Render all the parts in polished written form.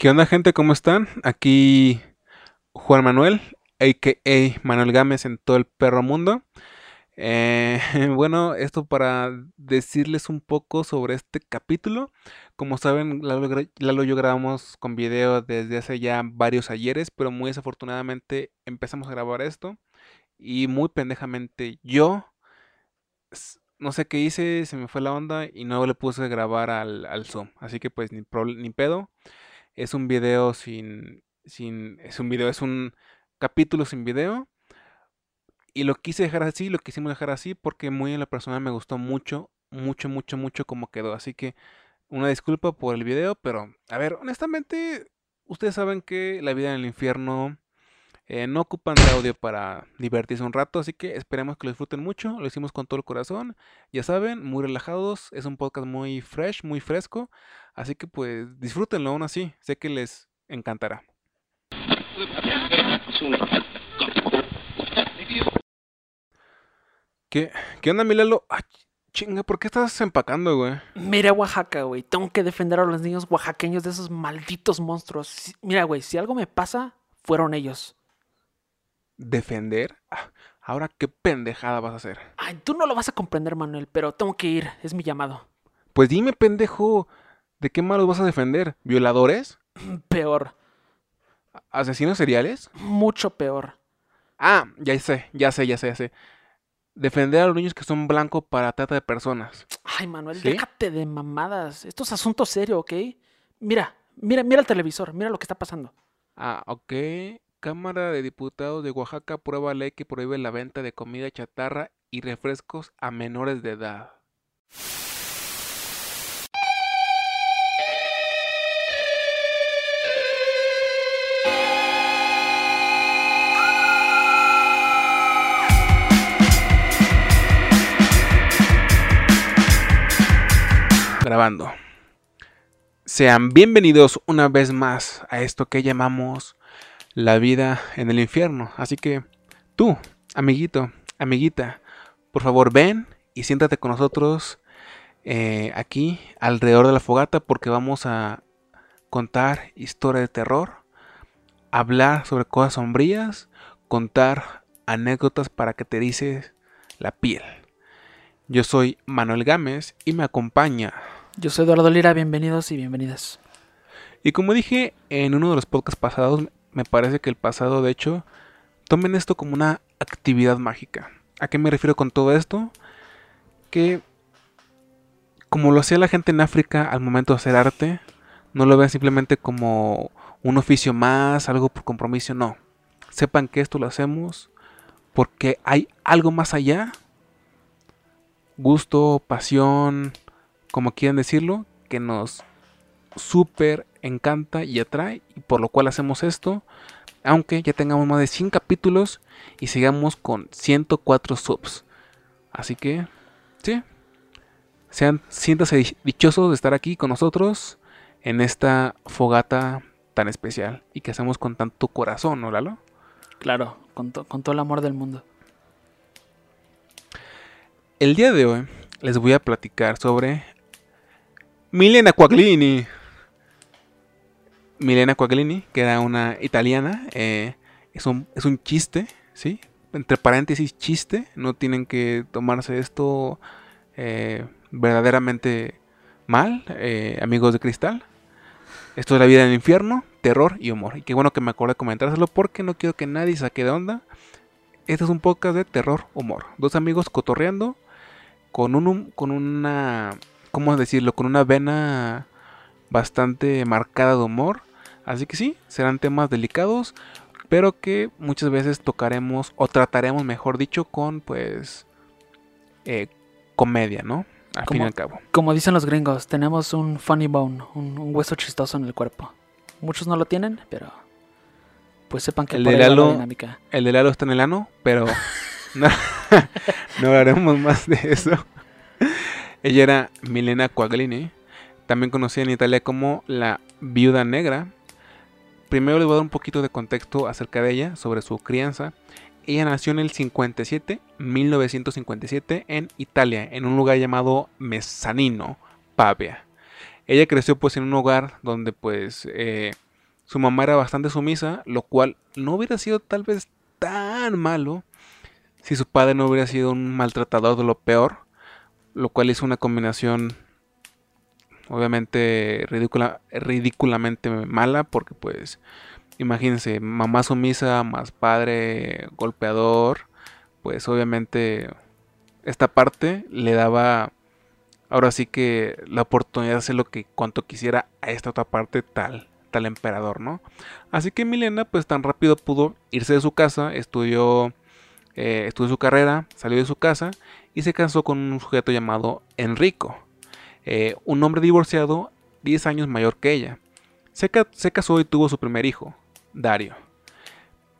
¿Qué onda, gente? ¿Cómo están? Aquí Juan Manuel, a.k.a. Manuel Gámez en todo el perro mundo. Bueno, esto para decirles un poco sobre este capítulo. Como saben, Lalo y yo grabamos con video desde hace ya varios ayeres, pero muy desafortunadamente empezamos a grabar esto. Y muy pendejamente yo, no sé qué hice, se me fue la onda y no le puse a grabar al Zoom. Así que pues ni pedo. Es un video es un capítulo sin video. Y lo quise dejar así, lo quisimos dejar así porque muy en la persona me gustó mucho cómo quedó. Así que una disculpa por el video, pero a ver, honestamente, ustedes saben que la vida en el infierno no ocupan de audio para divertirse un rato. Así que esperemos que lo disfruten mucho, lo hicimos con todo el corazón. Ya saben, muy relajados, es un podcast muy fresh, muy fresco. Así que pues disfrútenlo aún así, sé que les encantará. ¿Qué onda, mi Lalo? Ay, chinga, ¿por qué estás empacando, güey? Mira, Oaxaca, güey, tengo que defender a los niños oaxaqueños de esos malditos monstruos. Mira, güey, si algo me pasa, fueron ellos. ¿Defender? Ahora, ¿qué pendejada vas a hacer? Ay, tú no lo vas a comprender, Manuel, pero tengo que ir, es mi llamado. Pues dime, pendejo, ¿de qué malos vas a defender? ¿Violadores? Peor. ¿Asesinos seriales? Mucho peor. Ah, ya sé. Defender a los niños que son blancos para trata de personas. Ay, Manuel, ¿sí? Déjate de mamadas. Esto es asunto serio, ¿ok? Mira el televisor, mira lo que está pasando. Ah, ok. Cámara de Diputados de Oaxaca aprueba ley que prohíbe la venta de comida chatarra y refrescos a menores de edad. Grabando. Sean bienvenidos una vez más a esto que llamamos la vida en el infierno. Así que tú, amiguito, amiguita, por favor ven y siéntate con nosotros aquí alrededor de la fogata, porque vamos a contar historias de terror, hablar sobre cosas sombrías, contar anécdotas para que te erices la piel. Yo soy Manuel Gámez y me acompaña... Yo soy Eduardo Lira, bienvenidos y bienvenidas. Y como dije en uno de los podcasts pasados, me parece que el pasado, de hecho, tomen esto como una actividad mágica. ¿A qué me refiero con todo esto? Que como lo hacía la gente en África al momento de hacer arte, no lo vean simplemente como un oficio más, algo por compromiso, no. Sepan que esto lo hacemos porque hay algo más allá... gusto, pasión, como quieran decirlo, que nos súper encanta y atrae, y por lo cual hacemos esto, aunque ya tengamos más de 100 capítulos y sigamos con 104 subs. Así que, sí, siéntanse dichosos de estar aquí con nosotros en esta fogata tan especial y que hacemos con tanto corazón, ¿no, Lalo? Claro, con todo el amor del mundo. El día de hoy les voy a platicar sobre Milena Quaglini. Milena Quaglini, que era una italiana, es un chiste, ¿sí? Entre paréntesis, chiste. No tienen que tomarse esto verdaderamente mal, amigos de cristal. Esto es la vida en el infierno, terror y humor. Y qué bueno que me acordé de comentárselo porque no quiero que nadie saque de onda. Este es un podcast de terror, humor. Dos amigos cotorreando. Con una vena bastante marcada de humor. Así que sí, serán temas delicados, pero que muchas veces tocaremos, o trataremos, mejor dicho, con pues comedia, ¿no? Al fin y al cabo. Como dicen los gringos, tenemos un funny bone, un hueso chistoso en el cuerpo. Muchos no lo tienen, pero pues sepan que el de Lalo, dinámica. El de Lalo está en el ano, pero no hablaremos más de eso. Ella era Milena Quaglini, también conocida en Italia como la viuda negra. Primero les voy a dar un poquito de contexto acerca de ella, sobre su crianza. Ella nació en el 1957, en Italia, en un lugar llamado Mezzanino, Pavia. Ella creció pues en un hogar donde pues Su mamá era bastante sumisa, lo cual no hubiera sido tal vez tan malo si su padre no hubiera sido un maltratador de lo peor, lo cual es una combinación obviamente ridículamente mala, porque pues imagínense, mamá sumisa más padre golpeador, pues obviamente esta parte le daba ahora sí que la oportunidad de hacer lo que cuanto quisiera a esta otra parte tal emperador, ¿no? Así que Milena pues tan rápido pudo irse de su casa, estudió su carrera, salió de su casa y se casó con un sujeto llamado Enrico, un hombre divorciado 10 años mayor que ella. Se casó y tuvo su primer hijo, Dario.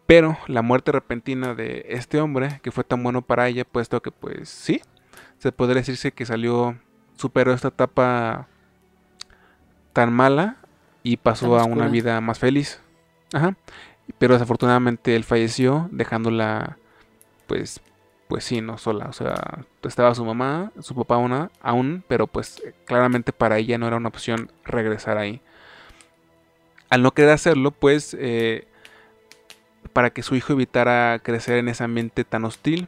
Pero la muerte repentina de este hombre, que fue tan bueno para ella, puesto que pues sí, se podría decirse que superó esta etapa tan mala y pasó a una vida más feliz. Ajá. Pero desafortunadamente él falleció, dejándola pues sí, no sola. O sea, estaba su mamá, su papá aún, pero pues claramente para ella no era una opción regresar ahí. Al no querer hacerlo, pues para que su hijo evitara crecer en ese ambiente tan hostil,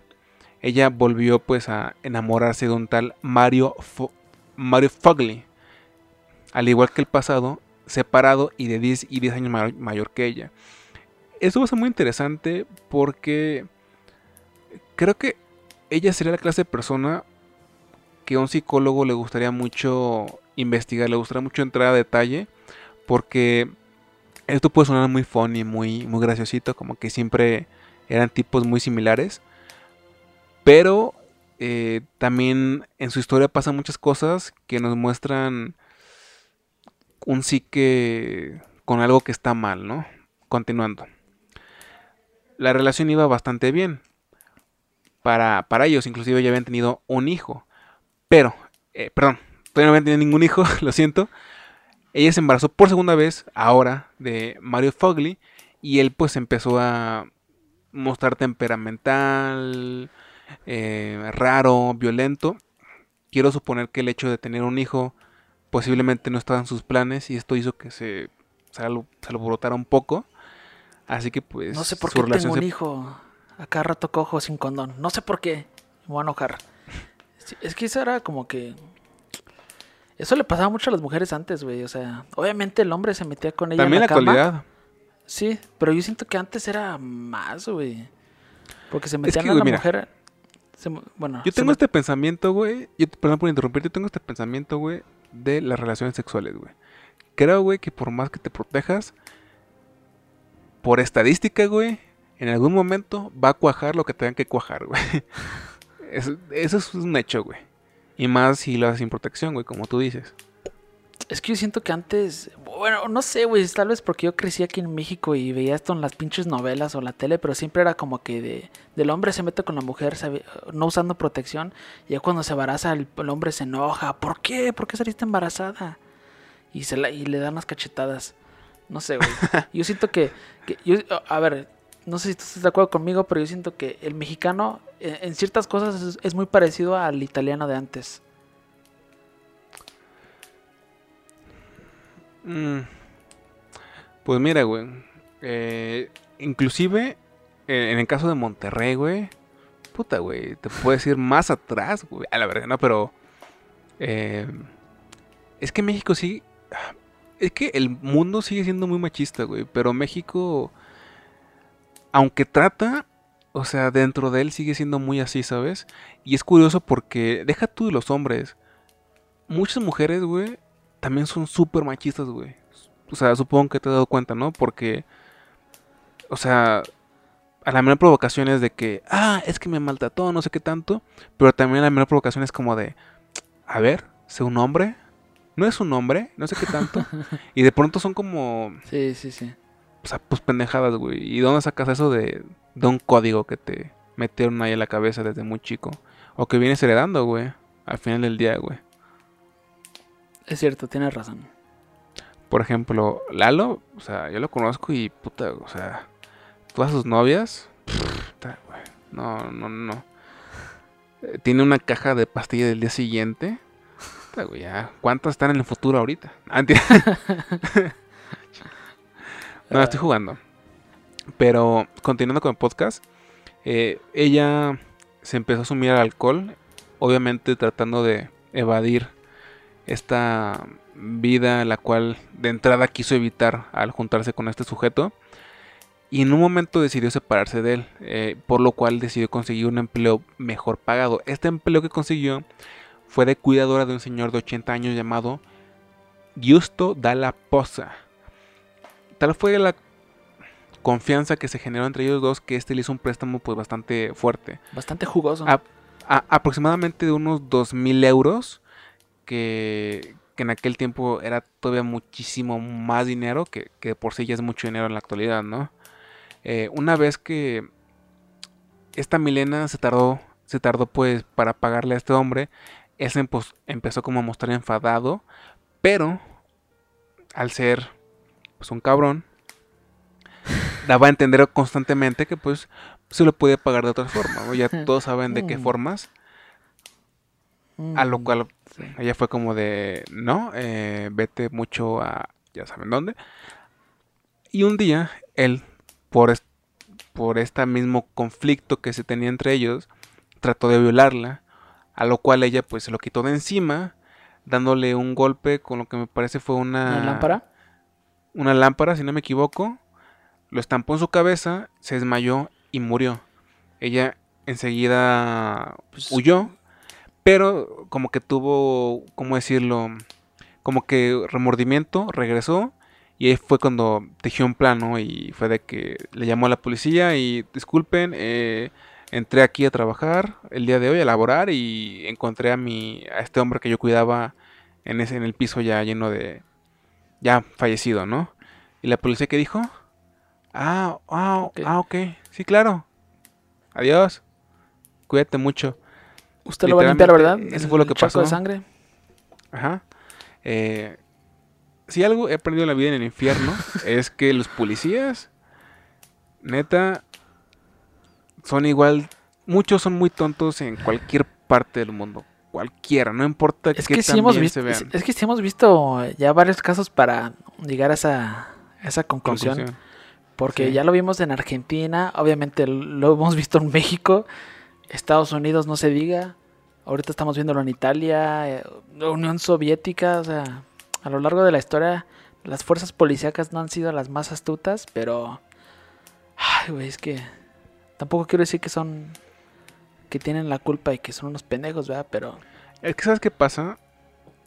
ella volvió pues a enamorarse de un tal Mario Fogli, al igual que el pasado, separado y de 10 años mayor que ella. Esto va a ser muy interesante porque creo que ella sería la clase de persona que a un psicólogo le gustaría mucho investigar, le gustaría mucho entrar a detalle, porque esto puede sonar muy funny, muy graciosito, como que siempre eran tipos muy similares, pero también en su historia pasan muchas cosas que nos muestran un psique con algo que está mal, ¿no? Continuando. La relación iba bastante bien para ellos, inclusive ya habían tenido un hijo, pero, perdón, todavía no habían tenido ningún hijo, lo siento. Ella se embarazó por segunda vez, ahora, de Mario Fogli, y él pues empezó a mostrar temperamental, raro, violento. Quiero suponer que el hecho de tener un hijo posiblemente no estaba en sus planes y esto hizo que se lo brotara un poco. Así que pues... No sé por qué tengo un hijo, a cada rato cojo sin condón, no sé por qué, me voy a enojar. Es que eso era como que... Eso le pasaba mucho a las mujeres antes, güey. O sea, obviamente el hombre se metía con ella. También en la actualidad. Sí, pero yo siento que antes era más, güey. Porque se metían a la mujer. Bueno. Yo tengo este pensamiento, güey. Perdón por interrumpirte. Yo tengo este pensamiento, güey, de las relaciones sexuales, güey. Creo, güey, que por más que te protejas, por estadística, güey, en algún momento va a cuajar lo que tengan que cuajar, güey. Eso es un hecho, güey. Y más si lo haces sin protección, güey, como tú dices. Es que yo siento que antes... Bueno, no sé, güey, tal vez porque yo crecí aquí en México y veía esto en las pinches novelas o la tele, pero siempre era como que del hombre se mete con la mujer no usando protección. Y ya cuando se embaraza el hombre se enoja. ¿Por qué? ¿Por qué saliste embarazada? Y le dan las cachetadas. No sé, güey. Yo siento que a ver, no sé si tú estás de acuerdo conmigo, pero yo siento que el mexicano... En ciertas cosas es muy parecido al italiano de antes. Pues mira, güey. Inclusive, en el caso de Monterrey, güey. Puta, güey. Te puedes ir más atrás, güey. A la verdad, no, pero... es que México sí... Es que el mundo sigue siendo muy machista, güey. Pero México... Aunque trata... O sea, dentro de él sigue siendo muy así, ¿sabes? Y es curioso porque, deja tú de los hombres, muchas mujeres, güey, también son súper machistas, güey. O sea, supongo que te has dado cuenta, ¿no? Porque, o sea, a la menor provocación es de que, es que me maltrató, no sé qué tanto. Pero también la menor provocación es como de, a ver, sé un hombre, no es un hombre, no sé qué tanto. Y de pronto son como... Sí. O sea, pues pendejadas, güey. ¿Y dónde sacas eso de un código que te metieron ahí en la cabeza desde muy chico? O que vienes heredando, güey. Al final del día, güey. Es cierto, tienes razón. Por ejemplo, Lalo, o sea, yo lo conozco y puta, o sea, todas sus novias, güey. No. Tiene una caja de pastillas del día siguiente. Puta, güey, ya. ¿Cuántas están en el futuro ahorita? No, estoy jugando. Pero continuando con el podcast, ella se empezó a sumir al alcohol, obviamente tratando de evadir esta vida, la cual de entrada quiso evitar al juntarse con este sujeto, y en un momento decidió separarse de él, por lo cual decidió conseguir un empleo mejor pagado. Este empleo que consiguió fue de cuidadora de un señor de 80 años llamado Giusto Dalla Posa. Tal fue la confianza que se generó entre ellos dos que este le hizo un préstamo pues bastante fuerte, bastante jugoso, aproximadamente de unos 2,000 euros, que en aquel tiempo era todavía muchísimo más dinero, que por sí ya es mucho dinero en la actualidad, ¿no? Una vez que esta Milena se tardó pues para pagarle a este hombre, él se empezó como a mostrar enfadado, pero al ser pues un cabrón, daba a entender constantemente que pues se lo podía pagar de otras formas, ¿no? Ya todos saben de qué formas. A lo cual ella fue como de, no, vete mucho a ya saben dónde. Y un día él, por este mismo conflicto que se tenía entre ellos, trató de violarla, a lo cual ella pues se lo quitó de encima, dándole un golpe con lo que me parece fue una lámpara. Una lámpara, si no me equivoco. Lo estampó en su cabeza, se desmayó y murió. Ella enseguida huyó, pero como que tuvo, ¿cómo decirlo? Como que remordimiento, regresó, y ahí fue cuando tejió un plan, ¿no? Y fue de que le llamó a la policía y, disculpen, entré aquí a trabajar el día de hoy, a laborar, y encontré a este hombre que yo cuidaba en el piso ya lleno de... ya fallecido, ¿no? Y la policía, ¿qué dijo? Ok, sí, claro. Adiós. Cuídate mucho. Usted lo va a limpiar, ¿verdad? Eso fue lo que pasó. De sangre. Ajá. Si algo he aprendido en la vida en el infierno es que los policías, neta, son igual. Muchos son muy tontos en cualquier parte del mundo. Cualquiera, no importa es que sí hemos visto, se vean. Es que sí hemos visto ya varios casos para llegar a esa conclusión. Porque sí, ya lo vimos en Argentina, obviamente lo hemos visto en México, Estados Unidos no se diga, ahorita estamos viéndolo en Italia, la Unión Soviética, o sea, a lo largo de la historia las fuerzas policíacas no han sido las más astutas, pero ay, güey, es que tampoco quiero decir que son, que tienen la culpa y que son unos pendejos, ¿verdad? Pero es que, ¿sabes qué pasa?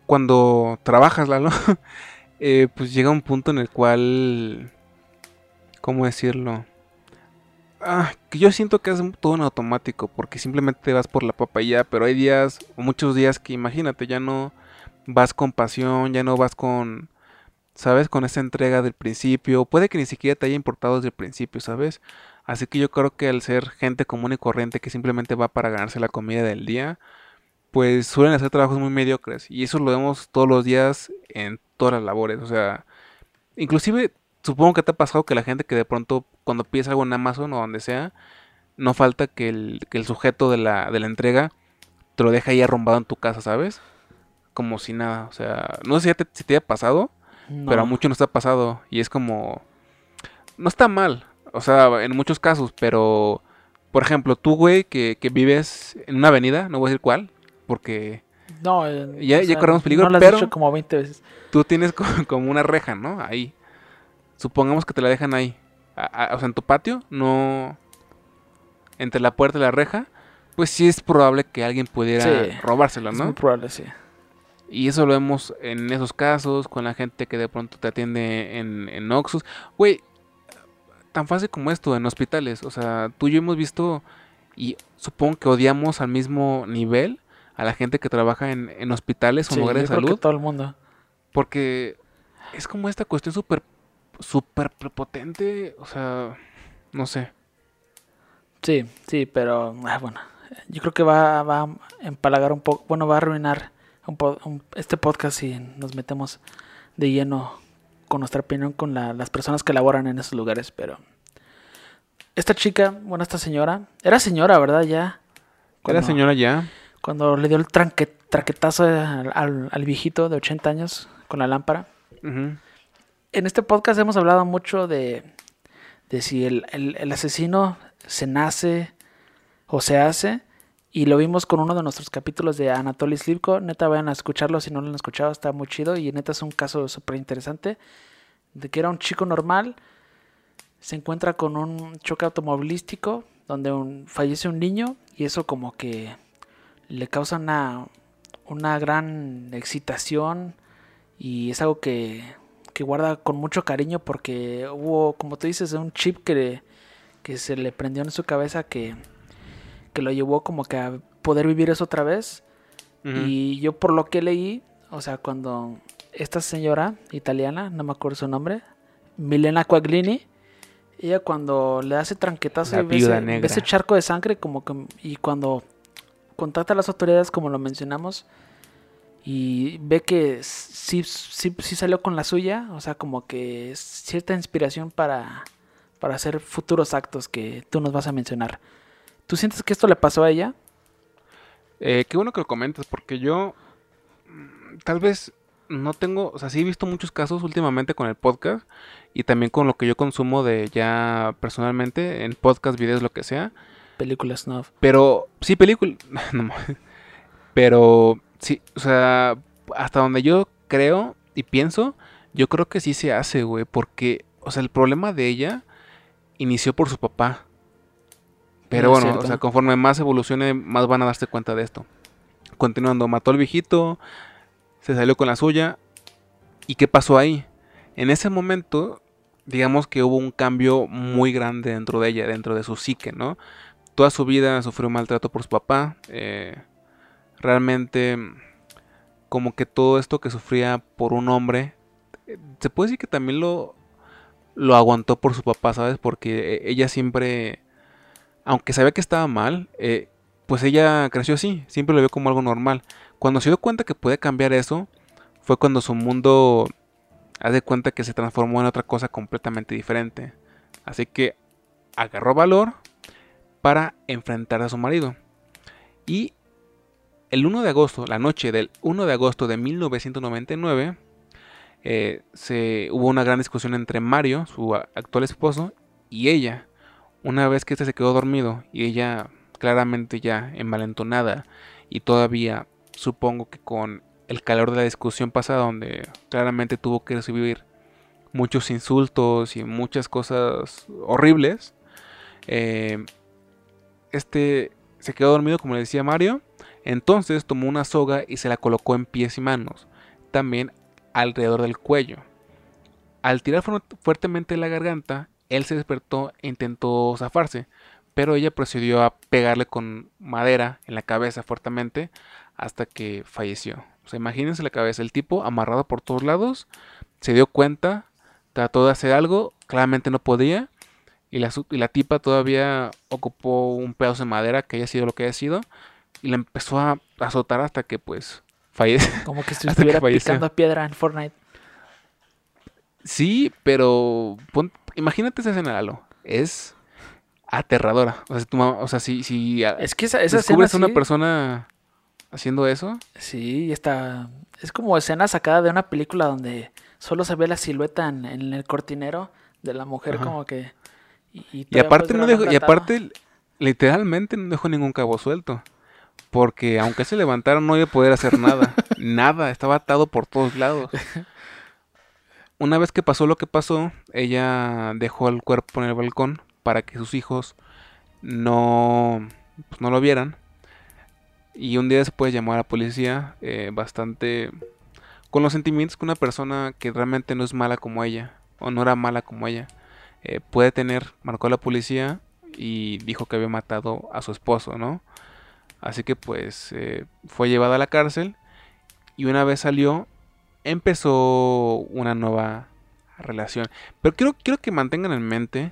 Cuando trabajas, Lalo, pues llega un punto en el cual... ¿Cómo decirlo? Que yo siento que es todo en automático, porque simplemente vas por la papa y ya, pero hay días, muchos días que imagínate, ya no vas con pasión, ya no vas con, ¿sabes? Con esa entrega del principio, puede que ni siquiera te haya importado desde el principio, ¿sabes? Así que yo creo que al ser gente común y corriente que simplemente va para ganarse la comida del día, pues suelen hacer trabajos muy mediocres, y eso lo vemos todos los días en todas las labores, o sea, inclusive... Supongo que te ha pasado que la gente que de pronto cuando pides algo en Amazon o donde sea, no falta que el sujeto de la entrega te lo deja ahí arrumbado en tu casa, ¿sabes? Como si nada, o sea, no sé si te haya pasado, no. Pero a muchos nos ha pasado y es como... No está mal, o sea, en muchos casos, pero... Por ejemplo, tú, güey, que vives en una avenida, no voy a decir cuál, porque... No, ya corremos peligro, no, pero... No lo has dicho como 20 veces. Tú tienes como una reja, ¿no? Ahí... Supongamos que te la dejan ahí, o sea, en tu patio, no entre la puerta y la reja, pues sí es probable que alguien pudiera robársela, ¿no? Es muy probable, sí. Y eso lo vemos en esos casos, con la gente que de pronto te atiende en Oxxos. Güey, tan fácil como esto, en hospitales, o sea, tú y yo hemos visto, y supongo que odiamos al mismo nivel a la gente que trabaja en hospitales o en lugares de salud. Sí, yo creo que todo el mundo. Porque es como esta cuestión súper prepotente, o sea, no sé. Sí, pero bueno, yo creo que va a empalagar un poco, bueno, va a arruinar este podcast si nos metemos de lleno con nuestra opinión con las personas que laboran en esos lugares, pero esta chica, bueno, esta señora, era señora, ¿verdad? Ya. Era señora ya. Cuando le dio el traquetazo al viejito de 80 años con la lámpara. Ajá. Uh-huh. en este podcast hemos hablado mucho de si el asesino se nace o se hace, y lo vimos con uno de nuestros capítulos de Anatoly Slivko. Neta, vayan a escucharlo si no lo han escuchado, está muy chido y neta es un caso súper interesante, de que era un chico normal, se encuentra con un choque automovilístico donde fallece un niño, y eso como que le causa una gran excitación, y es algo que guarda con mucho cariño porque hubo, como tú dices, un chip que se le prendió en su cabeza que lo llevó como que a poder vivir eso otra vez. Uh-huh. Y yo por lo que leí, o sea, cuando esta señora italiana, no me acuerdo su nombre, Milena Quaglini, ella cuando le hace tranquetazo y ve ese charco de sangre, como que, y cuando contacta a las autoridades, como lo mencionamos, y ve que sí salió con la suya, o sea, como que es cierta inspiración para hacer futuros actos que tú nos vas a mencionar. ¿Tú sientes que esto le pasó a ella? Qué bueno que lo comentas, porque yo tal vez no tengo, o sea, sí he visto muchos casos últimamente con el podcast y también con lo que yo consumo de ya personalmente, en podcast, videos, lo que sea. Películas, no. Pero, sí, películas, no, pero, sí, o sea, hasta donde yo creo y pienso, yo creo que sí se hace, güey, porque, o sea, el problema de ella inició por su papá. Pero no, bueno, o sea, conforme más evolucione, más van a darse cuenta de esto. Continuando, mató al viejito, se salió con la suya. ¿Y qué pasó ahí? En ese momento, digamos que hubo un cambio muy grande dentro de ella, dentro de su psique, ¿no? Toda su vida sufrió maltrato por su papá. Realmente, como que todo esto que sufría por un hombre, se puede decir que también lo aguantó por su papá, ¿sabes? Porque ella siempre, aunque sabía que estaba mal, pues ella creció así, siempre lo vio como algo normal. Cuando se dio cuenta que podía cambiar eso, fue cuando su mundo, haz de cuenta que se transformó en otra cosa completamente diferente. Así que agarró valor para enfrentar a su marido. Y el 1 de agosto, la noche del 1 de agosto de 1999, hubo una gran discusión entre Mario, su actual esposo, y ella. Una vez que este se quedó dormido y ella claramente ya envalentonada y todavía supongo que con el calor de la discusión pasada, donde claramente tuvo que recibir muchos insultos y muchas cosas horribles, se quedó dormido, como le decía Mario. Entonces tomó una soga y se la colocó en pies y manos, también alrededor del cuello. Al tirar fuertemente la garganta, él se despertó e intentó zafarse, pero ella procedió a pegarle con madera en la cabeza fuertemente hasta que falleció. O sea, imagínense la cabeza, el tipo amarrado por todos lados, se dio cuenta, trató de hacer algo, claramente no podía, y la tipa todavía ocupó un pedazo de madera, que haya sido lo que haya sido, y la empezó a azotar hasta que pues falleció. Como que si estuviera picando piedra en Fortnite. Sí, pero imagínate esa escena, Lalo. Es aterradora. O sea, si es que esa descubres escena, a una persona haciendo eso. Sí, está. Es como escena sacada de una película donde solo se ve la silueta en el cortinero de la mujer. Ajá. Como que. Y aparte no dejó, literalmente no dejó ningún cabo suelto. Porque aunque se levantara, no iba a poder hacer nada. Nada. Estaba atado por todos lados. Una vez que pasó lo que pasó, ella dejó el cuerpo en el balcón para que sus hijos no lo vieran. Y un día después llamó a la policía, bastante con los sentimientos que una persona que realmente no es mala como ella, o no era mala como ella, puede tener. Marcó a la policía y dijo que había matado a su esposo, ¿no? Así que pues fue llevada a la cárcel, y una vez salió, empezó una nueva relación. Pero quiero que mantengan en mente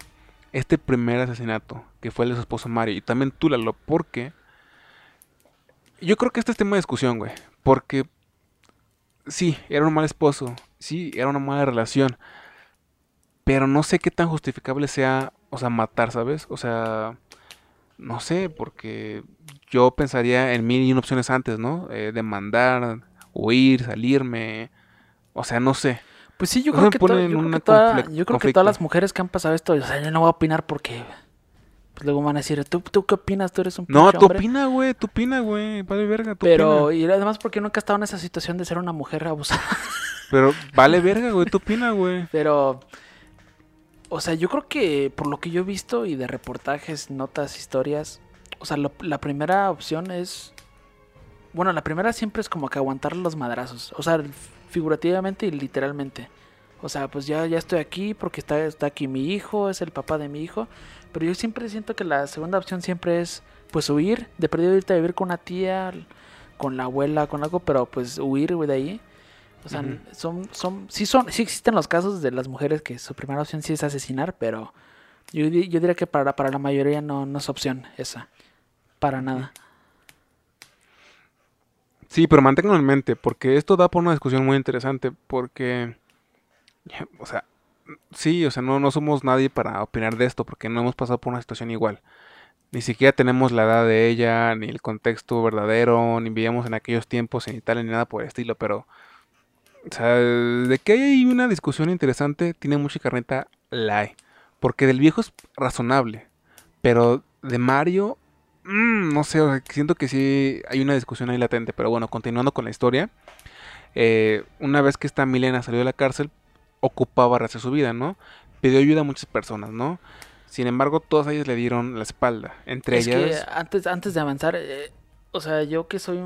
este primer asesinato, que fue el de su esposo Mario. Y también tú, Lalo, porque yo creo que este es tema de discusión, güey. Porque sí, era un mal esposo, sí, era una mala relación, pero no sé qué tan justificable sea, o sea, matar, ¿sabes? O sea, no sé, porque yo pensaría en mil y una opciones antes, ¿no? Demandar, huir, salirme, o sea, no sé. Pues sí, yo creo que todas las mujeres que han pasado esto, o sea, yo no voy a opinar porque pues luego van a decir, ¿tú qué opinas? Tú eres un pinche hombre. No, tú opina, güey, vale verga, Pero, y además porque nunca he estado en esa situación de ser una mujer abusada. Pero vale verga, güey, tú opina, güey. Pero, o sea, yo creo que por lo que yo he visto y de reportajes, notas, historias, o sea, la primera opción es... Bueno, la primera siempre es como que aguantar los madrazos, o sea, figurativamente y literalmente. O sea, pues ya estoy aquí porque está aquí mi hijo, es el papá de mi hijo. Pero yo siempre siento que la segunda opción siempre es, pues, huir. De perdido irte a vivir con una tía, con la abuela, con algo, pero pues huir, güey, de ahí. O sea, uh-huh. Sí existen los casos de las mujeres que su primera opción sí es asesinar, pero yo diría que para la mayoría no es opción esa, para nada. Sí, pero manténganlo en mente, porque esto da por una discusión muy interesante, porque, o sea, sí, o sea, no somos nadie para opinar de esto, porque no hemos pasado por una situación igual. Ni siquiera tenemos la edad de ella, ni el contexto verdadero, ni vivíamos en aquellos tiempos en Italia, ni nada por el estilo, pero, o sea, de que hay una discusión interesante, tiene mucha carneta, la hay. Porque del viejo es razonable, pero de Mario... no sé, o sea, siento que sí hay una discusión ahí latente, pero bueno, continuando con la historia, una vez que esta Milena salió de la cárcel, ocupaba rehacer su vida, ¿no? Pidió ayuda a muchas personas, ¿no? Sin embargo, todas ellas le dieron la espalda, entre ellas... Es que antes de avanzar, o sea, yo que soy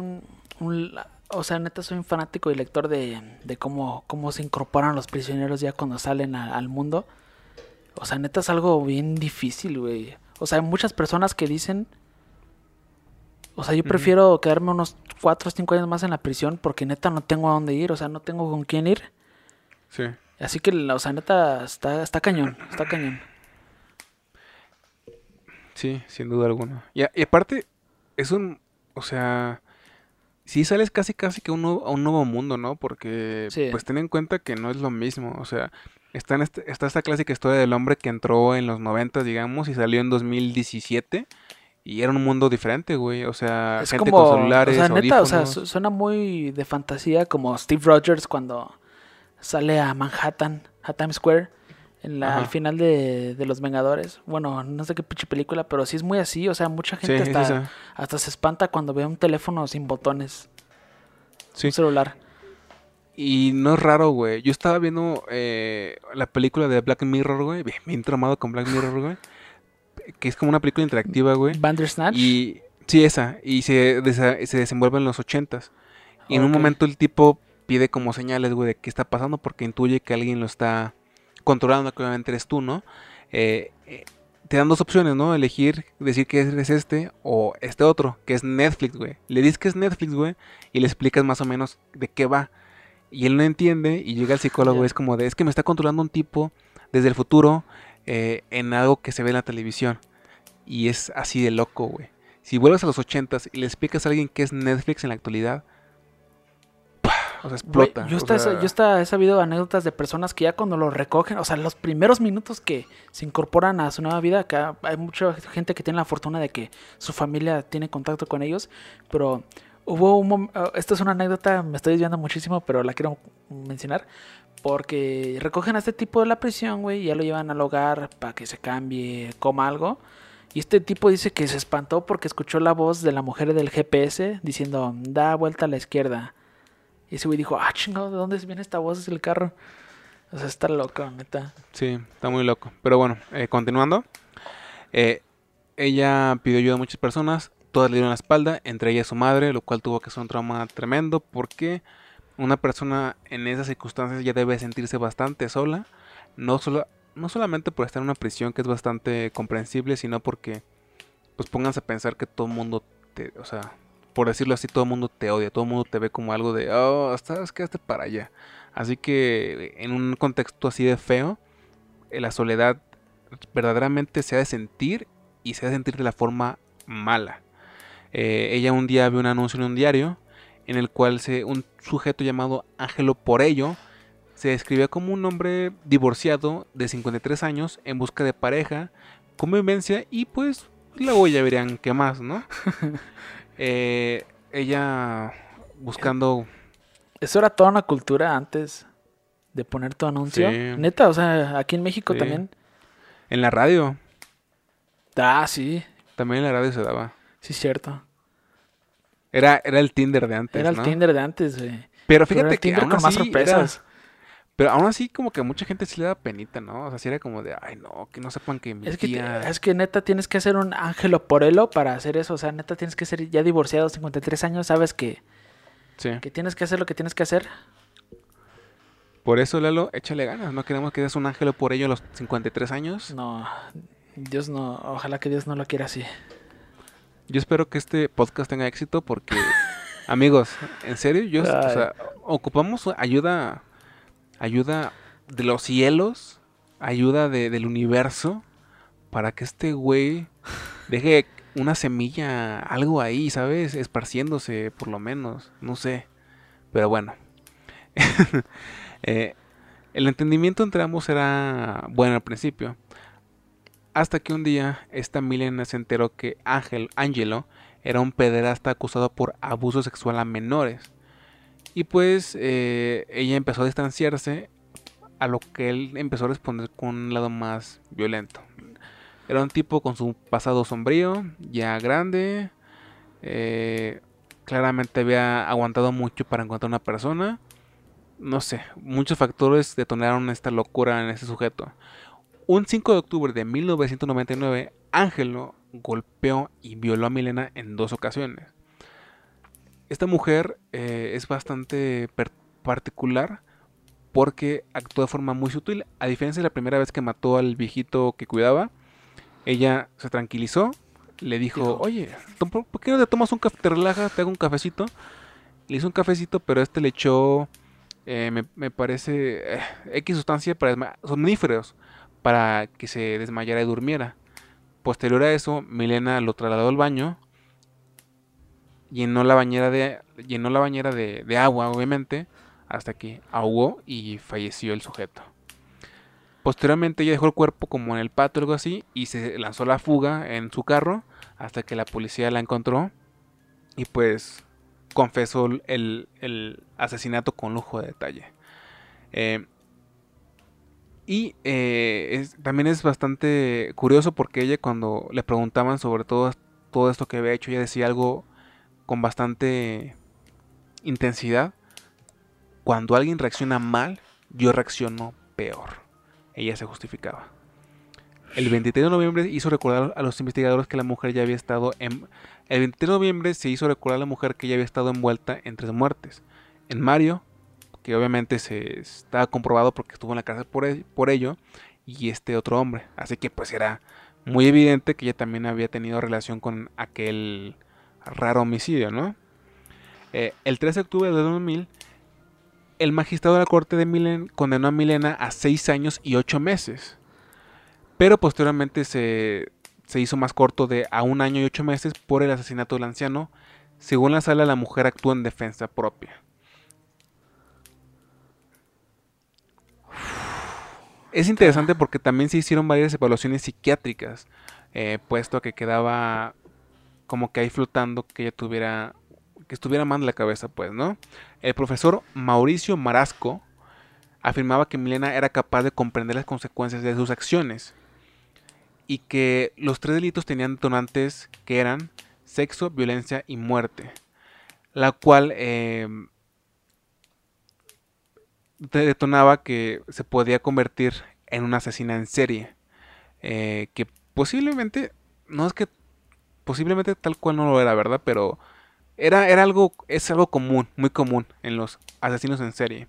o sea, neta soy un fanático y lector de cómo se incorporan los prisioneros ya cuando salen al mundo. O sea, neta es algo bien difícil, güey. O sea, hay muchas personas que dicen... O sea, yo prefiero quedarme unos 4 o 5 años más en la prisión porque neta no tengo a dónde ir, o sea, no tengo con quién ir. Sí. Así que, o sea, neta, está cañón. Sí, sin duda alguna. Y aparte, es o sea, sí sales casi que a un nuevo mundo, ¿no? Porque, sí. Pues ten en cuenta que no es lo mismo, o sea, está esta clásica historia del hombre que entró en los 90, digamos, y salió en 2017... Y era un mundo diferente, güey, o sea, es gente como, con celulares, o sea, neta, audífonos. O sea, suena muy de fantasía como Steve Rogers cuando sale a Manhattan, a Times Square, al final de Los Vengadores. Bueno, no sé qué pinche película, pero sí es muy así, o sea, mucha gente sí, hasta se espanta cuando ve un teléfono sin botones, sí. Un celular. Y no es raro, güey. Yo estaba viendo la película de Black Mirror, güey, bien tramado con Black Mirror, güey. Que es como una película interactiva, güey. Bandersnatch. Y sí, esa. Y se desenvuelve en los 80s. Y en un momento el tipo pide como señales, güey, de qué está pasando. Porque intuye que alguien lo está controlando, que obviamente eres tú, ¿no? Te dan dos opciones, ¿no? Elegir, decir que eres este o este otro, que es Netflix, güey. Le dices que es Netflix, güey, y le explicas más o menos de qué va. Y él no entiende y llega al psicólogo, yeah. Es como es que me está controlando un tipo desde el futuro... en algo que se ve en la televisión. Y es así de loco, güey. Si vuelves a los 80s y le explicas a alguien qué es Netflix en la actualidad, ¡pah! O sea, explota. Wey, yo he sabido anécdotas de personas que ya cuando lo recogen, o sea, los primeros minutos que se incorporan a su nueva vida, acá hay mucha gente que tiene la fortuna de que su familia tiene contacto con ellos, pero hubo un momento, esta es una anécdota, me estoy desviando muchísimo, pero la quiero mencionar. Porque recogen a este tipo de la prisión, güey, y ya lo llevan al hogar para que se cambie, coma algo. Y este tipo dice que se espantó porque escuchó la voz de la mujer del GPS diciendo, da vuelta a la izquierda. Y ese güey dijo, chingado, ¿de dónde viene esta voz? Es el carro. O sea, está loco, neta. Sí, está muy loco. Pero bueno, continuando. Ella pidió ayuda a muchas personas. Todas le dieron la espalda, entre ellas su madre, lo cual tuvo que ser un trauma tremendo porque... Una persona en esas circunstancias ya debe sentirse bastante sola, no solamente por estar en una prisión, que es bastante comprensible, sino porque, pues pónganse a pensar que todo el mundo o sea, por decirlo así, todo el mundo te odia, todo el mundo te ve como algo de, sabes que hazte para allá. Así que en un contexto así de feo, la soledad verdaderamente se ha de sentir y se ha de sentir de la forma mala. Ella un día vio un anuncio en un diario, en el cual un sujeto llamado Ángelo Porello se describía como un hombre divorciado de 53 años en busca de pareja, convivencia y pues luego ya verían qué más, ¿no? Ella buscando... Eso era toda una cultura antes de poner tu anuncio. Sí. Neta, o sea, aquí en México sí. También. En la radio. Ah, sí. También en la radio se daba. Sí, cierto. Era el Tinder de antes, ¿no? Era el Tinder de antes, güey. Pero fíjate que Tinder aún con así más sorpresas. Pero aún así como que a mucha gente sí le da penita, ¿no? O sea, sí era como de, ay, no, que no sepan que mi tía... Es que neta tienes que ser un Ángelo Porello para hacer eso. O sea, neta tienes que ser ya divorciado, 53 años, sabes que... Sí. Que tienes que hacer lo que tienes que hacer. Por eso, Lalo, échale ganas. No queremos que seas un Ángelo Porello a los 53 años. No, Dios no... Ojalá que Dios no lo quiera así. Yo espero que este podcast tenga éxito porque... Amigos, en serio, yo... Ay. O sea, ocupamos ayuda... Ayuda de los cielos, ayuda del universo, para que este güey deje una semilla, algo ahí, ¿sabes? Esparciéndose, por lo menos, no sé. Pero bueno. El entendimiento entre ambos era bueno al principio. Hasta que un día, esta Milena se enteró que Ángelo era un pederasta acusado por abuso sexual a menores. Y pues ella empezó a distanciarse, a lo que él empezó a responder con un lado más violento. Era un tipo con su pasado sombrío, ya grande, claramente había aguantado mucho para encontrar una persona. No sé, muchos factores detonaron esta locura en este sujeto. Un 5 de octubre de 1999, Ángelo golpeó y violó a Milena en 2 ocasiones. Esta mujer es bastante particular porque actuó de forma muy sutil. A diferencia de la primera vez que mató al viejito que cuidaba, ella se tranquilizó, le dijo, oye, ¿por qué no te tomas un café? Te relajas, te hago un cafecito. Le hizo un cafecito, pero este le echó, me parece, X sustancia para somníferos, para que se desmayara y durmiera. Posterior a eso, Milena lo trasladó al baño. Llenó la bañera de agua, obviamente, hasta que ahogó y falleció el sujeto. Posteriormente ella dejó el cuerpo como en el patio o algo así y se lanzó a la fuga en su carro hasta que la policía la encontró y pues confesó el asesinato con lujo de detalle. También es bastante curioso porque ella, cuando le preguntaban sobre todo esto que había hecho, ella decía algo con bastante intensidad: cuando alguien reacciona mal, yo reacciono peor. Ella se justificaba. El 23 de noviembre hizo recordar a los investigadores que la mujer ya había estado El 23 de noviembre se hizo recordar a la mujer que ya había estado envuelta en 3 muertes. En Mario, que obviamente se estaba comprobado porque estuvo en la cárcel por ello, y este otro hombre. Así que pues era muy evidente que ella también había tenido relación con aquel... raro homicidio, ¿no? El 3 de octubre de 2000, el magistrado de la corte de Milena condenó a Milena a 6 años y 8 meses. Pero posteriormente se hizo más corto a 1 año y 8 meses por el asesinato del anciano. Según la sala, la mujer actuó en defensa propia. Es interesante porque también se hicieron varias evaluaciones psiquiátricas, puesto que quedaba... como que ahí flotando que ella estuviera mal en la cabeza, pues, ¿no? El profesor Mauricio Marasco afirmaba que Milena era capaz de comprender las consecuencias de sus acciones y que los 3 delitos tenían detonantes que eran sexo, violencia y muerte, la cual detonaba que se podía convertir en una asesina en serie, que posiblemente, no es que posiblemente tal cual no lo era, ¿verdad? Pero es algo común, muy común en los asesinos en serie.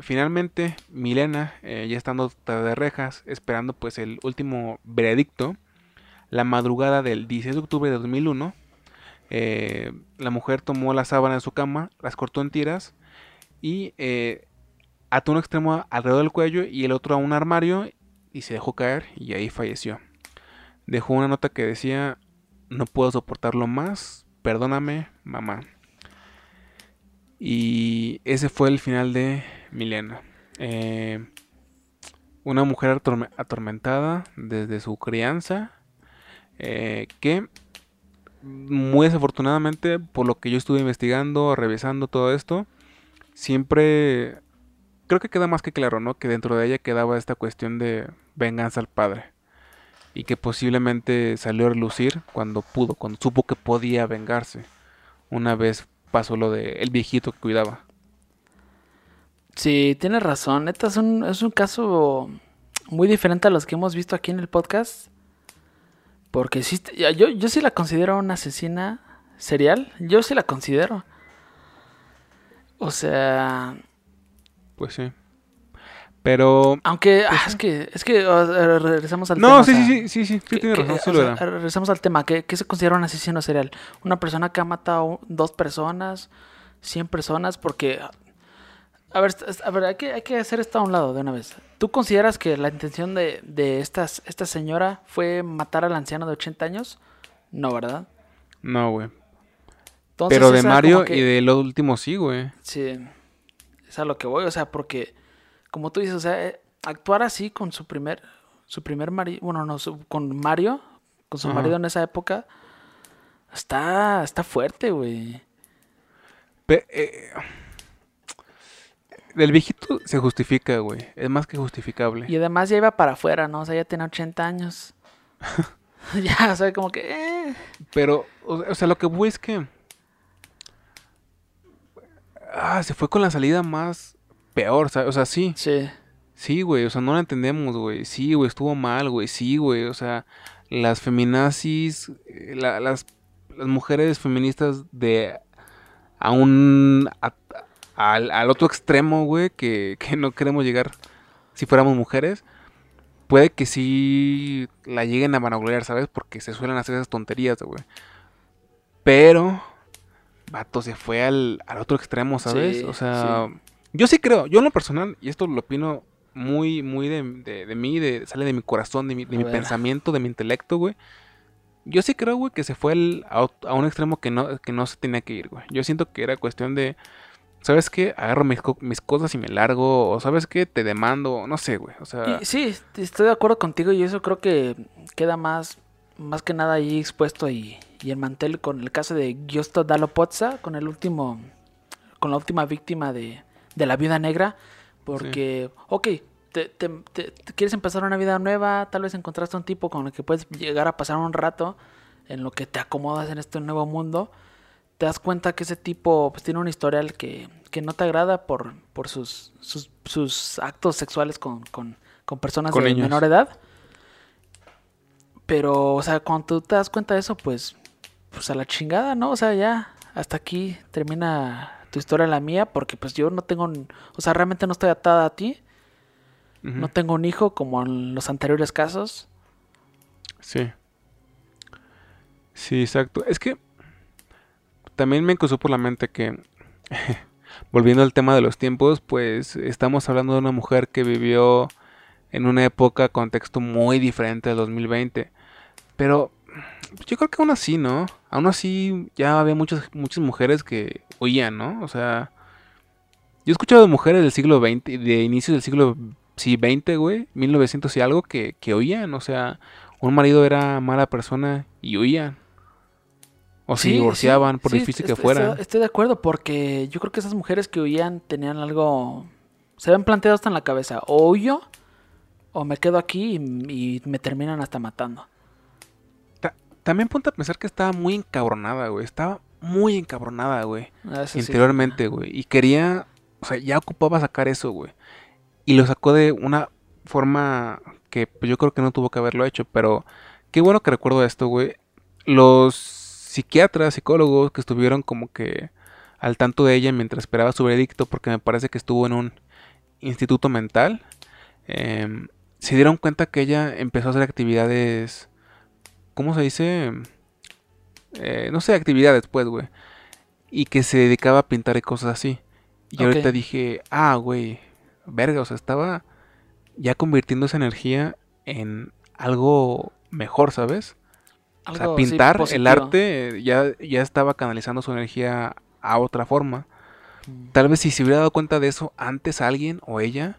Finalmente, Milena, ya estando tras de rejas, esperando pues el último veredicto, la madrugada del 16 de octubre de 2001, la mujer tomó la sábana de su cama, las cortó en tiras y ató un extremo alrededor del cuello y el otro a un armario y se dejó caer y ahí falleció. Dejó una nota que decía: no puedo soportarlo más, perdóname, mamá. Y ese fue el final de Milena. Una mujer atormentada desde su crianza, que muy desafortunadamente, por lo que yo estuve investigando, revisando todo esto, siempre creo que queda más que claro, ¿no? Que dentro de ella quedaba esta cuestión de venganza al padre. Y que posiblemente salió a relucir cuando pudo, cuando supo que podía vengarse. Una vez pasó lo de el viejito que cuidaba. Sí, tienes razón. Neta, es un caso muy diferente a los que hemos visto aquí en el podcast. Porque sí, yo sí la considero una asesina serial. Yo sí la considero. O sea... Pues sí. Pero... Aunque... Pues, es que regresamos al tema. No, sí, tiene razón. Sí, regresamos al tema. ¿Qué se considera un asesino serial? Una persona que ha matado 2 personas, 100 personas, porque... A ver, hay que hacer esto a un lado de una vez. ¿Tú consideras que la intención de esta señora fue matar al anciano de 80 años? No, ¿verdad? No, güey. Pero de Mario y de lo último sí, güey. Sí. Es a lo que voy, o sea, porque... Como tú dices, o sea, actuar así con su primer marido... Bueno, no, con Mario, con su marido en esa época... Está fuerte, güey. El viejito se justifica, güey. Es más que justificable. Y además ya iba para afuera, ¿no? O sea, ya tenía 80 años. Ya, o sea, como que... Pero, o sea, lo que voy es que... se fue con la salida más peor, ¿sabes? O sea, sí. Sí. Sí, güey. O sea, no la entendemos, güey. Sí, güey. Estuvo mal, güey. Sí, güey. O sea, las feminazis... Las mujeres feministas de... Al otro extremo, güey, que no queremos llegar si fuéramos mujeres, puede que sí la lleguen a vanagloriar, ¿sabes? Porque se suelen hacer esas tonterías, güey. Pero, vato, se fue al otro extremo, ¿sabes? Sí, o sea, sí. Yo sí creo, yo en lo personal, y esto lo opino muy, muy de mí, sale de mi corazón, de mi pensamiento, de mi intelecto, güey. Yo sí creo, güey, que se fue a un extremo que no se tenía que ir, güey. Yo siento que era cuestión de... ¿Sabes qué? Agarro mis cosas y me largo. O ¿sabes qué? Te demando. No sé, güey. O sea... Sí, estoy de acuerdo contigo. Y eso creo que queda más que nada ahí expuesto y en mantel con el caso de Giusto Dalla Posa, con la última víctima de la viuda negra. Porque, sí. Ok, te quieres empezar una vida nueva. Tal vez encontraste un tipo con el que puedes llegar a pasar un rato en lo que te acomodas en este nuevo mundo. Te das cuenta que ese tipo pues tiene un historial que no te agrada por sus actos sexuales con personas de menor edad. Pero, o sea, cuando tú te das cuenta de eso, pues a la chingada, ¿no? O sea, ya hasta aquí termina tu historia, la mía, porque pues yo no tengo... O sea, realmente no estoy atada a ti. Uh-huh. No tengo un hijo como en los anteriores casos. Sí. Sí, exacto. Es que... También me cruzó por la mente que, volviendo al tema de los tiempos, pues estamos hablando de una mujer que vivió en una época, contexto muy diferente del 2020. Pero yo creo que aún así, ¿no? Aún así ya había muchas mujeres que huían, ¿no? O sea, yo he escuchado de mujeres del siglo XX, de inicio del siglo XX, güey, 1900 y algo, que huían. O sea, un marido era mala persona y huían. O se divorciaban, por difícil que fuera. Estoy de acuerdo, porque yo creo que esas mujeres que huían tenían algo... Se habían planteado hasta en la cabeza. O huyo, o me quedo aquí y me terminan hasta matando. También ponte a pensar que estaba muy encabronada, güey. Estaba muy encabronada, güey. Eso interiormente, sí, güey. Y quería... O sea, ya ocupaba sacar eso, güey. Y lo sacó de una forma que yo creo que no tuvo que haberlo hecho. Pero qué bueno que recuerdo esto, güey. Los... psiquiatras, psicólogos que estuvieron como que al tanto de ella mientras esperaba su veredicto, porque me parece que estuvo en un instituto mental, se dieron cuenta que ella empezó a hacer actividades, ¿cómo se dice? No sé, actividades, pues, güey, y que se dedicaba a pintar y cosas así. Y okay. Ahorita dije, güey, verga, o sea, estaba ya convirtiendo esa energía en algo mejor, ¿sabes? O sea, algo, pintar, sí, el arte, ya estaba canalizando su energía a otra forma. Tal vez si se hubiera dado cuenta de eso antes alguien o ella,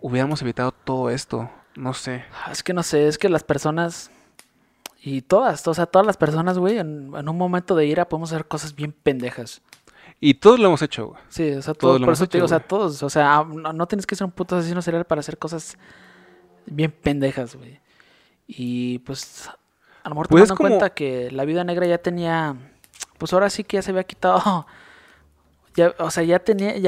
hubiéramos evitado todo esto. No sé. Es que no sé, es que las personas, y todas, o sea, todas las personas, güey, en un momento de ira podemos hacer cosas bien pendejas. Y todos lo hemos hecho, güey. Sí, o sea, todos por eso te digo, o sea, todos. O sea, no tienes que ser un puto asesino serial para hacer cosas bien pendejas, güey. Y pues, a lo mejor pues te das cuenta que la viuda negra ya tenía... Pues ahora sí que ya se había quitado... Ya, o sea, ya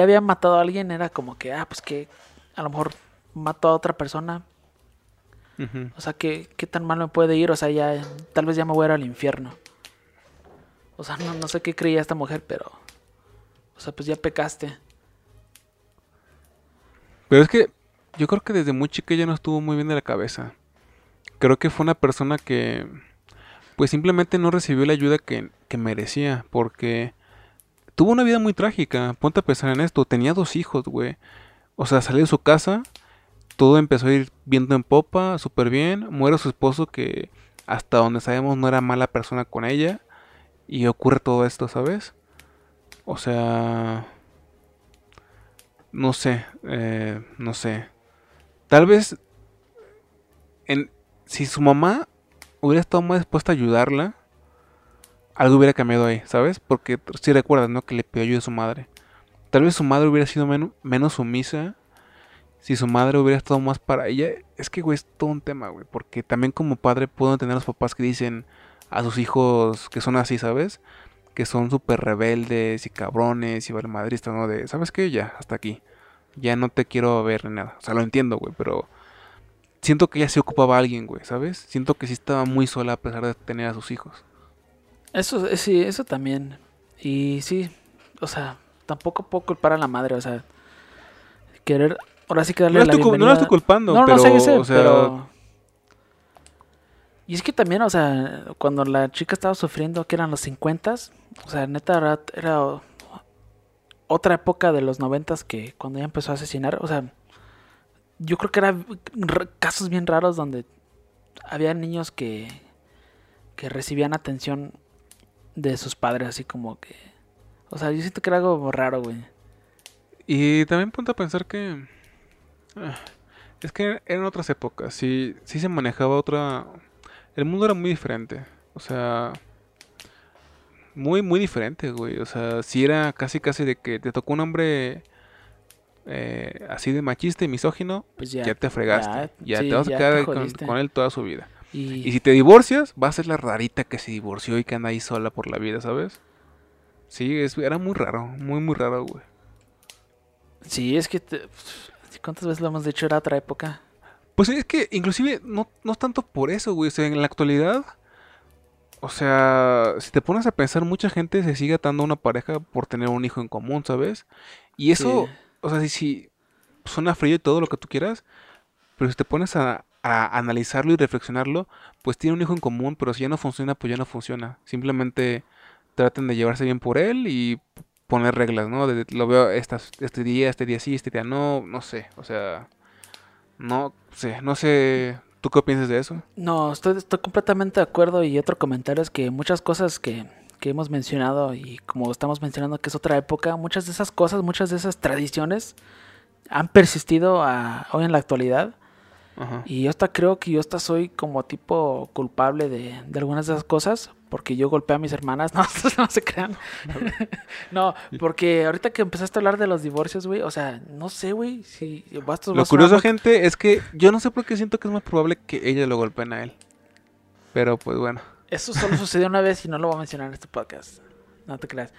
había matado a alguien. Era como que, pues que a lo mejor mató a otra persona. Uh-huh. O sea, ¿qué tan mal me puede ir? O sea, ya tal vez ya me voy a ir al infierno. O sea, no sé qué creía esta mujer, pero... O sea, pues ya pecaste. Pero es que yo creo que desde muy chica ella no estuvo muy bien de la cabeza. Creo que fue una persona que... Pues simplemente no recibió la ayuda que merecía. Porque tuvo una vida muy trágica. Ponte a pensar en esto. Tenía 2 hijos, güey. O sea, salió de su casa. Todo empezó a ir viento en popa. Súper bien. Muere su esposo que hasta donde sabemos no era mala persona con ella. Y ocurre todo esto, ¿sabes? O sea... No sé. No sé. Tal vez... Si su mamá hubiera estado más dispuesta a ayudarla, algo hubiera cambiado ahí, ¿sabes? Porque si recuerdas, ¿no? Que le pidió ayuda a su madre. Tal vez su madre hubiera sido menos sumisa. Si su madre hubiera estado más para ella. Es que, güey, es todo un tema, güey. Porque también como padre puedo entender a los papás que dicen a sus hijos que son así, ¿sabes? Que son súper rebeldes y cabrones y valemadristas, ¿no? De, ¿sabes qué? Ya, hasta aquí. Ya no te quiero ver ni nada. O sea, lo entiendo, güey, pero... Siento que ella sí ocupaba a alguien, güey, ¿sabes? Siento que sí estaba muy sola a pesar de tener a sus hijos. Eso, sí, eso también. Y sí, o sea, tampoco puedo culpar a la madre, o sea... Querer... Ahora sí que darle la bienvenida... No la estoy culpando, pero... No, sé, o sea... Pero... Y es que también, o sea, cuando la chica estaba sufriendo, que eran los 50s, o sea, neta, era otra época de los 90s que cuando ella empezó a asesinar, o sea... Yo creo que eran casos bien raros donde había niños que recibían atención de sus padres, así como que... O sea, yo siento que era algo raro, güey. Y también ponte a pensar que... Es que eran otras épocas, sí se manejaba otra... El mundo era muy diferente, o sea... Muy, muy diferente, güey. O sea, sí era casi de que te tocó un hombre... así de machista y misógino, pues ya te fregaste. Ya sí, te vas a quedar con él toda su vida. Y si te divorcias, vas a ser la rarita que se divorció y que anda ahí sola por la vida, ¿sabes? Sí, era muy raro, muy, muy raro, güey. Sí, es que... ¿Cuántas veces lo hemos dicho? Era otra época. Pues es que inclusive no es tanto por eso, güey. O sea, en la actualidad... O sea, si te pones a pensar, mucha gente se sigue atando a una pareja por tener un hijo en común, ¿sabes? Y eso... Sí. O sea, si suena frío y todo lo que tú quieras, pero si te pones a analizarlo y reflexionarlo, pues tiene un hijo en común, pero si ya no funciona, pues ya no funciona. Simplemente traten de llevarse bien por él y poner reglas, ¿no? Lo veo este día sí, este día no sé. O sea, no sé. ¿Tú qué piensas de eso? No, estoy completamente de acuerdo. Y otro comentario es que muchas cosas que hemos mencionado y como estamos mencionando que es otra época, muchas de esas cosas, muchas de esas tradiciones han persistido hoy en la actualidad. Ajá. Y yo creo que yo soy como tipo culpable de algunas de esas cosas porque yo golpeé a mis hermanas, no se crean. No, porque ahorita que empezaste a hablar de los divorcios, güey, o sea, no sé, güey, si lo curioso, gente, es que yo no sé por qué siento que es más probable que ella lo golpeen a él. Pero pues bueno. Eso solo sucedió una vez y no lo voy a mencionar en este podcast. No te creas.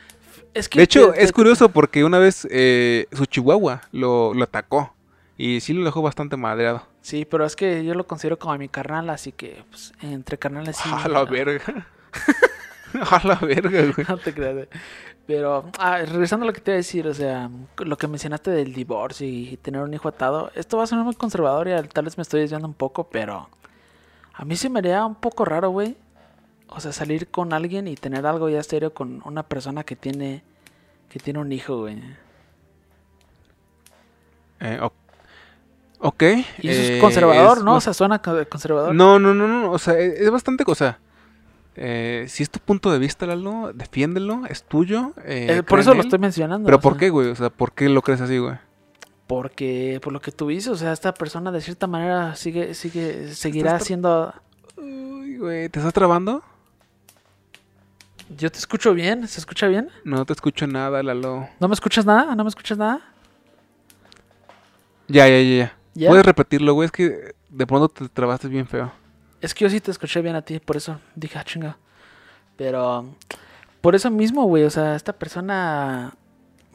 Es que de hecho, es curioso porque una vez su chihuahua lo atacó. Y sí lo dejó bastante madreado. Sí, pero es que yo lo considero como mi carnal, así que pues, entre carnales sí. A la verga. A la verga, güey. No te creas. Pero regresando a lo que te iba a decir, o sea, lo que mencionaste del divorcio y tener un hijo atado. Esto va a sonar muy conservador y tal vez me estoy desviando un poco, pero a mí se me haría un poco raro, güey. O sea, salir con alguien y tener algo ya serio con una persona que tiene un hijo, güey. Ok. Y eso es conservador, ¿no? O sea, suena conservador. No. O sea, es bastante cosa. Si es tu punto de vista, Lalo, defiéndelo, es tuyo. Por eso lo estoy mencionando. ¿Pero por qué, güey? O sea, ¿por qué lo crees así, güey? Porque, por lo que tú dices, o sea, esta persona de cierta manera seguirá siendo... Uy, güey, ¿te estás trabando? Yo te escucho bien, ¿se escucha bien? No te escucho nada, Lalo. ¿No me escuchas nada? ¿No me escuchas nada? Ya. Puedes repetirlo, güey, es que de pronto te trabaste bien feo. Es que yo sí te escuché bien a ti, por eso dije, ah, chinga. Pero por eso mismo, güey, o sea, esta persona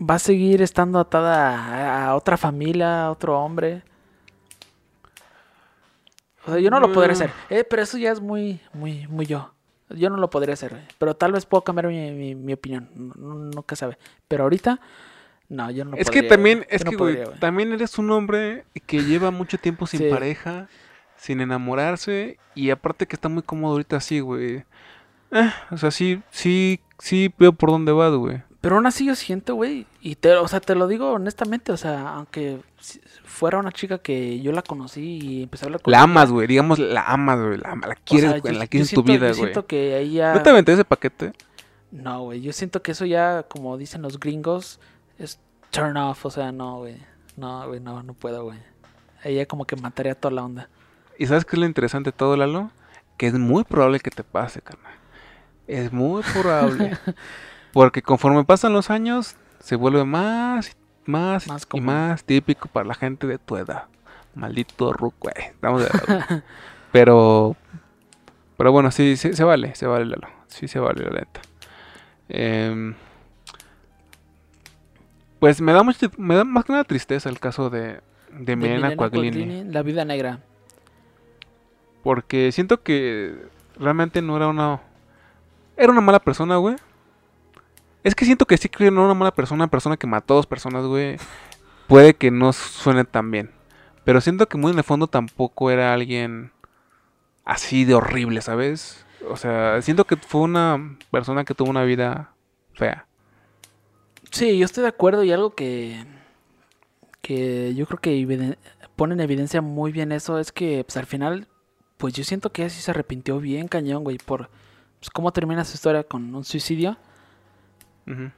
va a seguir estando atada a otra familia, a otro hombre. O sea, yo no lo podría hacer. Pero eso ya es muy yo. Yo no lo podría hacer, güey. Pero tal vez puedo cambiar mi opinión. Nunca sabe. Pero ahorita, no, yo no lo podría. Es que también, güey. Güey, también eres un hombre que lleva mucho tiempo sin pareja, sin enamorarse. Y aparte que está muy cómodo ahorita así, güey. O sea, sí veo por dónde vas, güey. Pero aún así yo siento, güey, y te lo digo honestamente, o sea, aunque fuera una chica que yo la conocí y empecé a hablar con ella. La amas, güey, digamos, la amas, güey, la quieres, güey, o sea, la quieres en tu vida, güey. Yo siento que ahí ya... ¿No te aventé ese paquete? No, güey, yo siento que eso ya, como dicen los gringos, es turn off, o sea, no, güey, no puedo, güey. Ahí ya como que mataría toda la onda. ¿Y sabes qué es lo interesante de todo, Lalo? Que es muy probable que te pase, carnal. Es muy probable. Porque conforme pasan los años, se vuelve más y más típico para la gente de tu edad. Maldito ruco, güey. Estamos de edad. Pero bueno, sí, se vale, Lalo. Sí se vale, la neta. Pues me da más que nada tristeza el caso de Milena Quaglini. La vida negra. Porque siento que realmente no era una... Era una mala persona, güey. Es que siento que sí que no era una mala persona, persona que mató a dos personas, güey. Puede que no suene tan bien. Pero siento que muy en el fondo tampoco era alguien así de horrible, ¿sabes? O sea, siento que fue una persona que tuvo una vida fea. Sí, yo estoy de acuerdo y algo que yo creo que pone en evidencia muy bien eso es que pues, al final, pues yo siento que ella sí se arrepintió bien cañón, güey, por pues, cómo termina su historia con un suicidio. Uh-huh.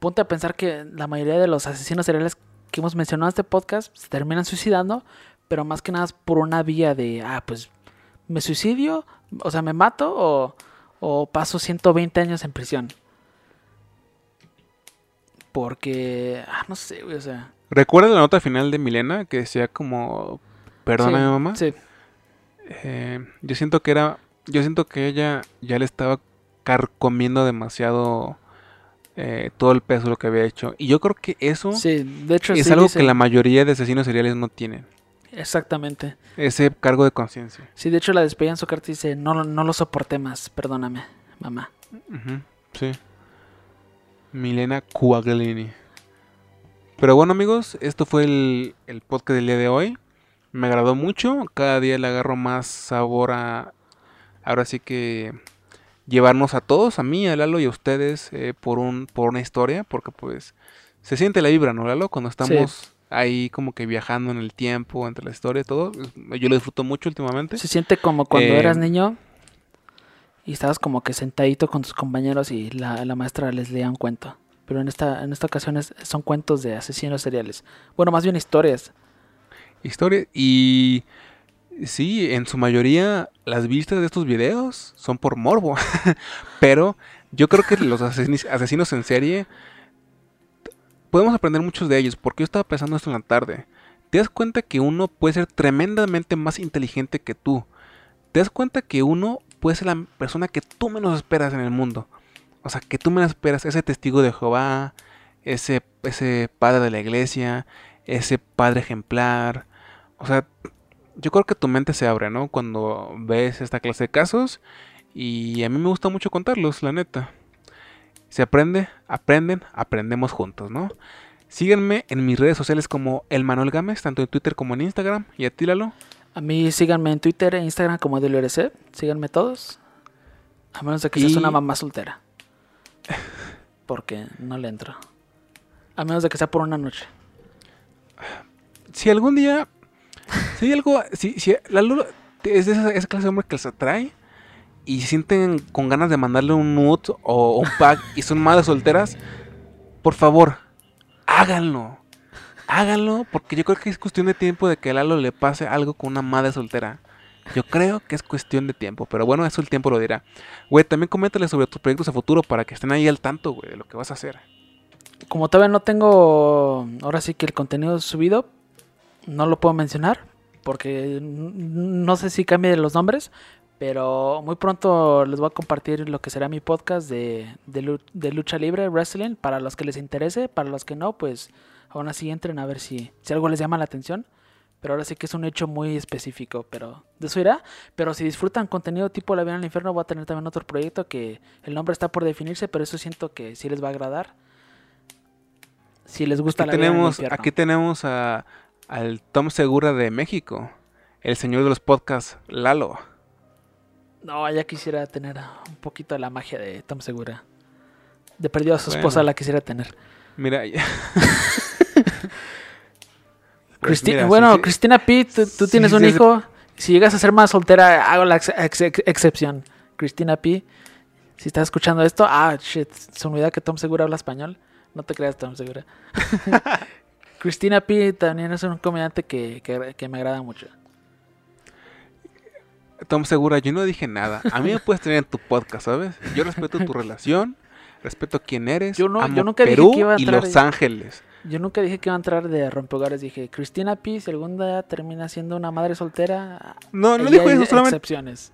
Ponte a pensar que la mayoría de los asesinos seriales que hemos mencionado en este podcast se terminan suicidando, pero más que nada es por una vía de, pues me suicidio, o sea, me mato o paso 120 años en prisión. Porque, no sé, güey, o sea. ¿Recuerdas la nota final de Milena que decía como, perdona mi mamá? Sí. Yo siento que ella ya le estaba carcomiendo demasiado... todo el peso de lo que había hecho. Y yo creo que eso de hecho, es algo que la mayoría de asesinos seriales no tienen. Exactamente. Ese cargo de conciencia. Sí, de hecho la despedida en su carta dice, no lo soporté más, perdóname, mamá. Uh-huh. Sí. Milena Quaglini. Pero bueno, amigos, esto fue el podcast del día de hoy. Me agradó mucho. Cada día le agarro más sabor a... Ahora sí que... llevarnos a todos, a mí, a Lalo y a ustedes por una historia, porque pues se siente la vibra, ¿no, Lalo? Cuando estamos ahí como que viajando en el tiempo, entre la historia y todo, yo lo disfruto mucho últimamente. Se siente como cuando eras niño y estabas como que sentadito con tus compañeros y la maestra les leía un cuento, pero en esta ocasión son cuentos de asesinos seriales, bueno, más bien historias y... Sí, en su mayoría las vistas de estos videos son por morbo. Pero yo creo que los asesinos en serie podemos aprender muchos de ellos. Porque yo estaba pensando esto en la tarde. Te das cuenta que uno puede ser tremendamente más inteligente que tú. Te das cuenta que uno puede ser la persona que tú menos esperas en el mundo. O sea, que tú menos esperas. Ese testigo de Jehová, ese padre de la iglesia, ese padre ejemplar. O sea... Yo creo que tu mente se abre, ¿no? Cuando ves esta clase de casos. Y a mí me gusta mucho contarlos, la neta. Se aprende, aprendemos juntos, ¿no? Síganme en mis redes sociales como El Manuel Gámez, tanto en Twitter como en Instagram. ¿Y a ti, Lalo? A mí síganme en Twitter e Instagram como DLRC. Síganme todos. A menos de que seas una mamá soltera. Porque no le entro. A menos de que sea por una noche. Si algún día... Si hay algo, si Lalo es de esa clase de hombre que se atrae y se sienten con ganas de mandarle un nude o un pack y son madres solteras, por favor, háganlo, porque yo creo que es cuestión de tiempo de que a Lalo le pase algo con una madre soltera. Yo creo que es cuestión de tiempo, pero bueno, eso el tiempo lo dirá. Güey, también coméntale sobre tus proyectos a futuro para que estén ahí al tanto, güey, de lo que vas a hacer. Como todavía no tengo, ahora sí que el contenido subido, no lo puedo mencionar porque no sé si cambie los nombres, pero muy pronto les voy a compartir lo que será mi podcast de lucha libre, wrestling, para los que les interese, para los que no, pues aún así entren a ver si algo les llama la atención. Pero ahora sí que es un hecho muy específico, pero de eso irá. Pero si disfrutan contenido tipo La Vida en el Infierno, voy a tener también otro proyecto que el nombre está por definirse, pero eso siento que sí les va a agradar. Si les gusta La Vida en el Infierno. Aquí tenemos al Tom Segura de México, el señor de los podcasts, Lalo. No, ya quisiera tener un poquito de la magia de Tom Segura. De perdido a su esposa la quisiera tener. Mira, ya. Cristina P, tú tienes un hijo. Si llegas a ser más soltera, hago la excepción. Cristina P, si estás escuchando esto, se me olvidó que Tom Segura habla español. No te creas, Tom Segura. Cristina P también es un comediante que me agrada mucho. Tom Segura, yo no dije nada. A mí me puedes tener en tu podcast, ¿sabes? Yo respeto tu relación, respeto quién eres. Yo nunca Perú dije que iba a entrar y Los Ángeles. Yo nunca dije que iba a entrar de rompehogares. Dije, Cristina P, si algún día termina siendo una madre soltera. No dijo eso, solamente excepciones.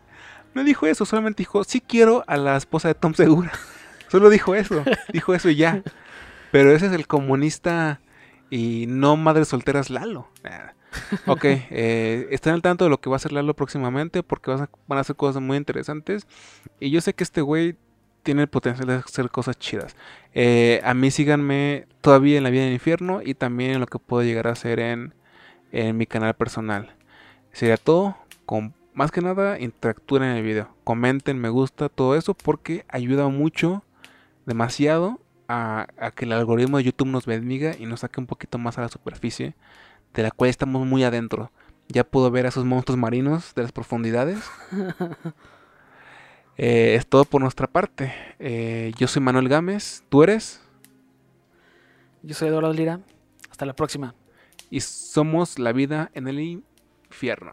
No dijo eso, solamente dijo, sí quiero a la esposa de Tom Segura. Solo dijo eso, y ya. Pero ese es el comunista y no madres solteras Lalo. Ok, estén al tanto de lo que va a hacer Lalo próximamente, porque van a hacer cosas muy interesantes. Y yo sé que este güey tiene el potencial de hacer cosas chidas. A mí síganme todavía en La Vida del Infierno y también en lo que puedo llegar a hacer en mi canal personal. Sería todo. Más que nada, interactúen en el video. Comenten, me gusta, todo eso, porque ayuda mucho, demasiado, a que el algoritmo de YouTube nos bendiga y nos saque un poquito más a la superficie, de la cual estamos muy adentro. Ya puedo ver a esos monstruos marinos de las profundidades. Es todo por nuestra parte. Yo soy Manuel Gámez. ¿Tú eres? Yo soy Eduardo Lira. Hasta la próxima. Y somos La Vida en el Infierno.